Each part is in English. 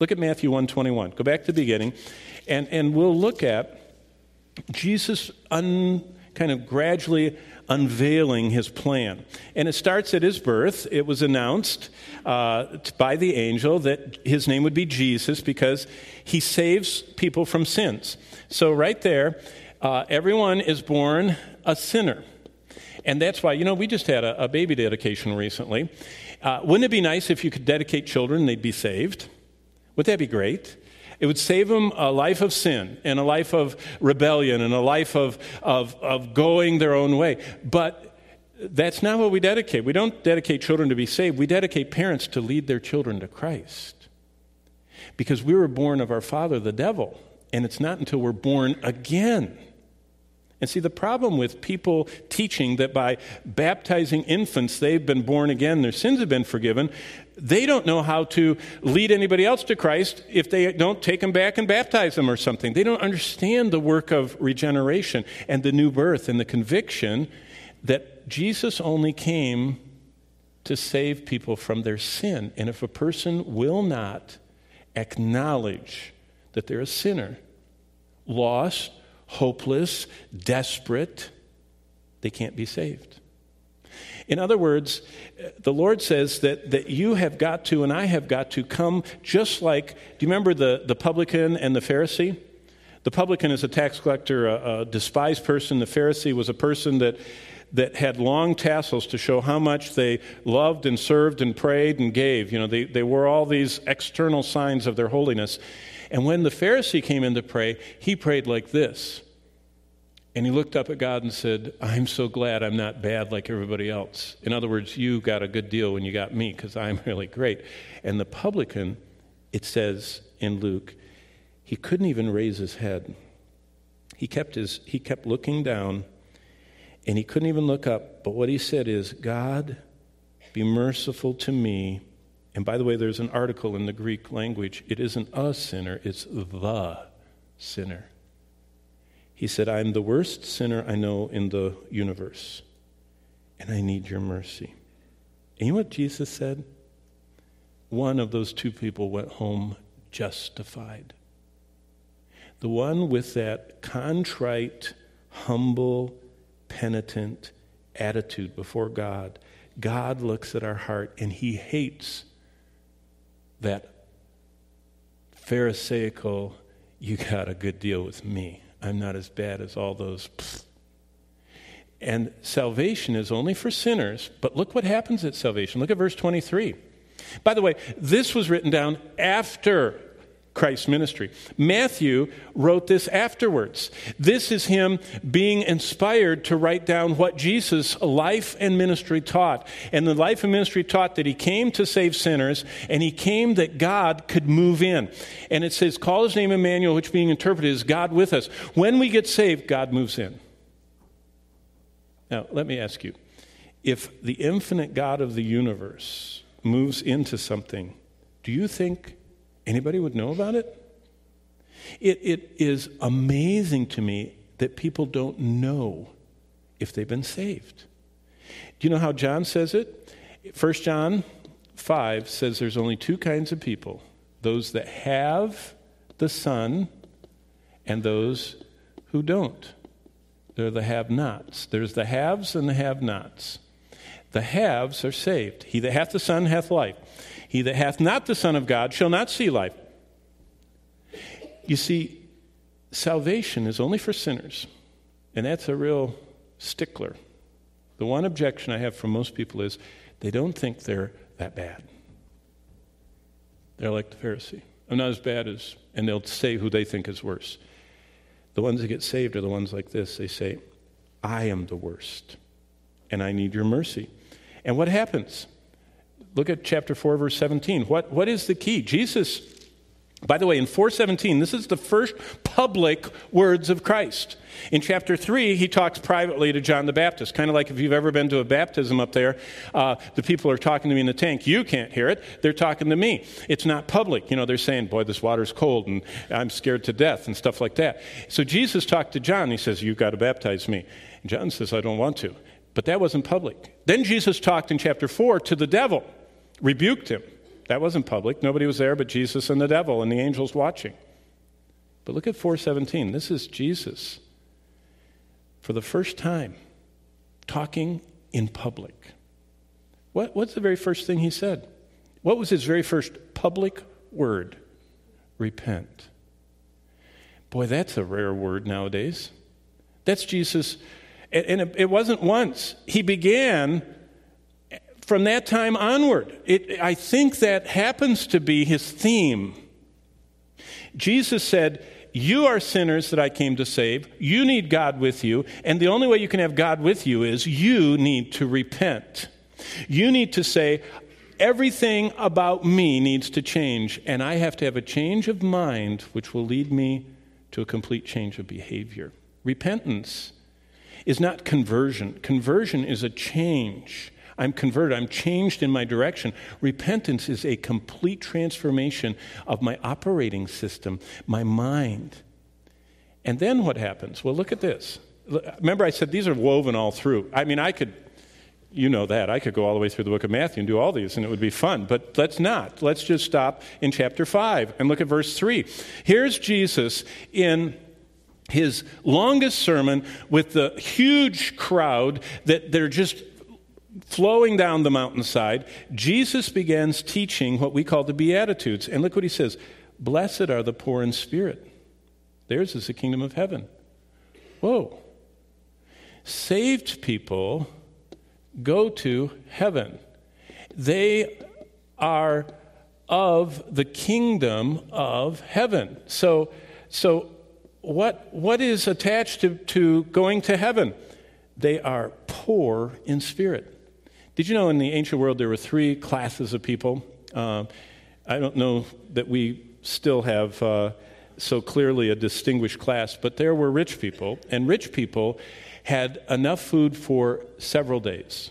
Look at Matthew 1:21. Go back to the beginning, and we'll look at Jesus gradually unveiling his plan. And it starts at his birth. It was announced by the angel that his name would be Jesus because he saves people from sins. So right there, everyone is born a sinner. And that's why, we just had a baby dedication recently. Wouldn't it be nice if you could dedicate children and they'd be saved? Would that be great? It would save them a life of sin and a life of rebellion and a life of going their own way. But that's not what we dedicate. We don't dedicate children to be saved. We dedicate parents to lead their children to Christ. Because we were born of our father, the devil, and it's not until we're born again. And see, the problem with people teaching that by baptizing infants, they've been born again, their sins have been forgiven, they don't know how to lead anybody else to Christ if they don't take them back and baptize them or something. They don't understand the work of regeneration and the new birth and the conviction that Jesus only came to save people from their sin. And if a person will not acknowledge that they're a sinner, lost, hopeless, desperate, they can't be saved. In other words, the Lord says that you have got to and I have got to come just like, do you remember the publican and the Pharisee? The publican is a tax collector, a despised person. The Pharisee was a person that had long tassels to show how much they loved and served and prayed and gave. They wore all these external signs of their holiness. And when the Pharisee came in to pray, he prayed like this. And he looked up at God and said, I'm so glad I'm not bad like everybody else. In other words, you got a good deal when you got me because I'm really great. And the publican, it says in Luke, he couldn't even raise his head. He kept looking down and he couldn't even look up. But what he said is, God, be merciful to me. And by the way, there's an article in the Greek language. It isn't a sinner, it's the sinner. He said, I'm the worst sinner I know in the universe, and I need your mercy. And you know what Jesus said? One of those two people went home justified. The one with that contrite, humble, penitent attitude before God. God looks at our heart, and he hates that Pharisaical, you got a good deal with me. I'm not as bad as all those. And salvation is only for sinners, but look what happens at salvation. Look at verse 23. By the way, this was written down after Christ's ministry. Matthew wrote this afterwards. This is him being inspired to write down what Jesus' life and ministry taught. And the life and ministry taught that he came to save sinners, and he came that God could move in. And it says, call his name Emmanuel, which being interpreted is God with us. When we get saved, God moves in. Now, let me ask you, if the infinite God of the universe moves into something, do you think anybody would know about it? It is amazing to me that people don't know if they've been saved. Do you know how John says it? 1 John 5 says there's only two kinds of people, those that have the Son and those who don't. They're the have-nots. There's the haves and the have-nots. The haves are saved. He that hath the Son hath life. He that hath not the Son of God shall not see life. You see, salvation is only for sinners, and that's a real stickler. The one objection I have from most people is they don't think they're that bad. They're like the Pharisee. I'm not as bad as, and they'll say who they think is worse. The ones that get saved are the ones like this. They say, I am the worst, and I need your mercy. And what happens? Look at chapter 4, verse 17. What is the key? Jesus, by the way, in 4:17, this is the first public words of Christ. In chapter 3, he talks privately to John the Baptist, kind of like if you've ever been to a baptism up there, the people are talking to me in the tank. You can't hear it. They're talking to me. It's not public. They're saying, boy, this water's cold, and I'm scared to death, and stuff like that. So Jesus talked to John. He says, you've got to baptize me. And John says, I don't want to. But that wasn't public. Then Jesus talked in chapter 4 to the devil, rebuked him. That wasn't public. Nobody was there but Jesus and the devil and the angels watching. But look at 4:17. This is Jesus, for the first time, talking in public. What's the very first thing he said? What was his very first public word? Repent. Boy, that's a rare word nowadays. That's Jesus. And it wasn't once. He began from that time onward. I think that happens to be his theme. Jesus said, you are sinners that I came to save. You need God with you. And the only way you can have God with you is you need to repent. You need to say, everything about me needs to change. And I have to have a change of mind, which will lead me to a complete change of behavior. Repentance is not conversion. Conversion is a change. I'm converted. I'm changed in my direction. Repentance is a complete transformation of my operating system, my mind. And then what happens? Well, look at this. Remember I said these are woven all through. I mean, I could go all the way through the book of Matthew and do all these, and it would be fun. But let's not. Let's just stop in chapter 5 and look at verse 3. Here's Jesus in his longest sermon with the huge crowd that they're just flowing down the mountainside. Jesus begins teaching what we call the Beatitudes. And look what he says. Blessed are the poor in spirit. Theirs is the kingdom of heaven. Whoa. Saved people go to heaven. They are of the kingdom of heaven. So what is attached to going to heaven? They are poor in spirit. Did you know in the ancient world there were three classes of people? I don't know that we still have so clearly a distinguished class, but there were rich people, and rich people had enough food for several days.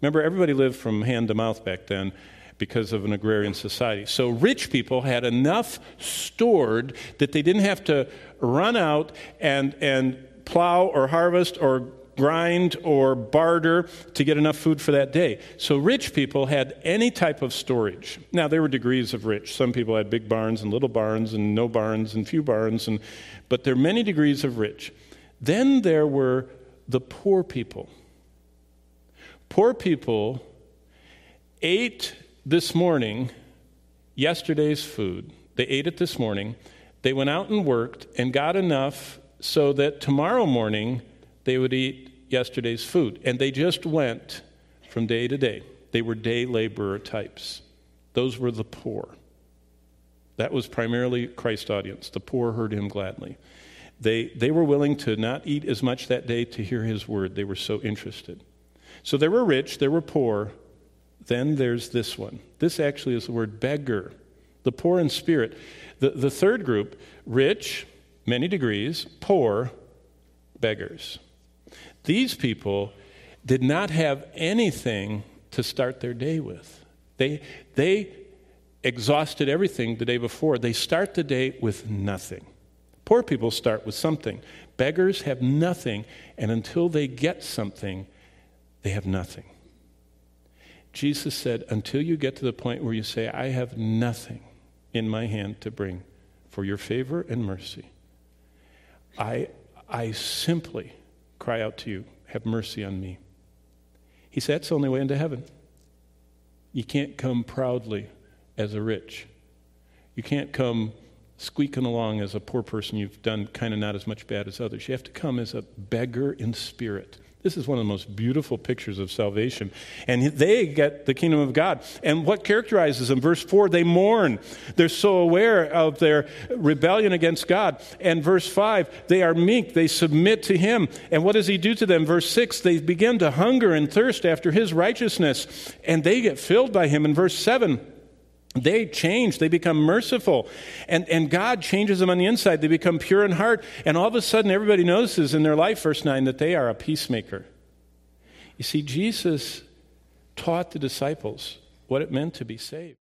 Remember, everybody lived from hand to mouth back then because of an agrarian society. So rich people had enough stored that they didn't have to run out and plow or harvest or grind or barter to get enough food for that day. So rich people had any type of storage. Now, there were degrees of rich. Some people had big barns and little barns and no barns and few barns, but there are many degrees of rich. Then there were the poor people. Poor people ate this morning yesterday's food. They ate it this morning. They went out and worked and got enough so that tomorrow morning they would eat yesterday's food. And they just went from day to day. They were day laborer types. Those were the poor. That was primarily Christ's audience. The poor heard him gladly. They were willing to not eat as much that day to hear his word. They were so interested. So there were rich, there were poor. Then there's this one. This actually is the word beggar, the poor in spirit. The third group, rich, many degrees, poor, beggars. These people did not have anything to start their day with. They exhausted everything the day before. They start the day with nothing. Poor people start with something. Beggars have nothing, and until they get something, they have nothing. Jesus said, until you get to the point where you say, I have nothing in my hand to bring for your favor and mercy, I simply cry out to you, have mercy on me. He said, that's the only way into heaven. You can't come proudly as a rich. You can't come squeaking along as a poor person. You've done kind of not as much bad as others. You have to come as a beggar in spirit. This is one of the most beautiful pictures of salvation. And they get the kingdom of God. And what characterizes them? Verse 4, they mourn. They're so aware of their rebellion against God. And verse 5, they are meek. They submit to him. And what does he do to them? Verse 6, they begin to hunger and thirst after his righteousness. And they get filled by him. In verse 7, they change. They become merciful. And God changes them on the inside. They become pure in heart. And all of a sudden, everybody notices in their life, verse 9, that they are a peacemaker. You see, Jesus taught the disciples what it meant to be saved.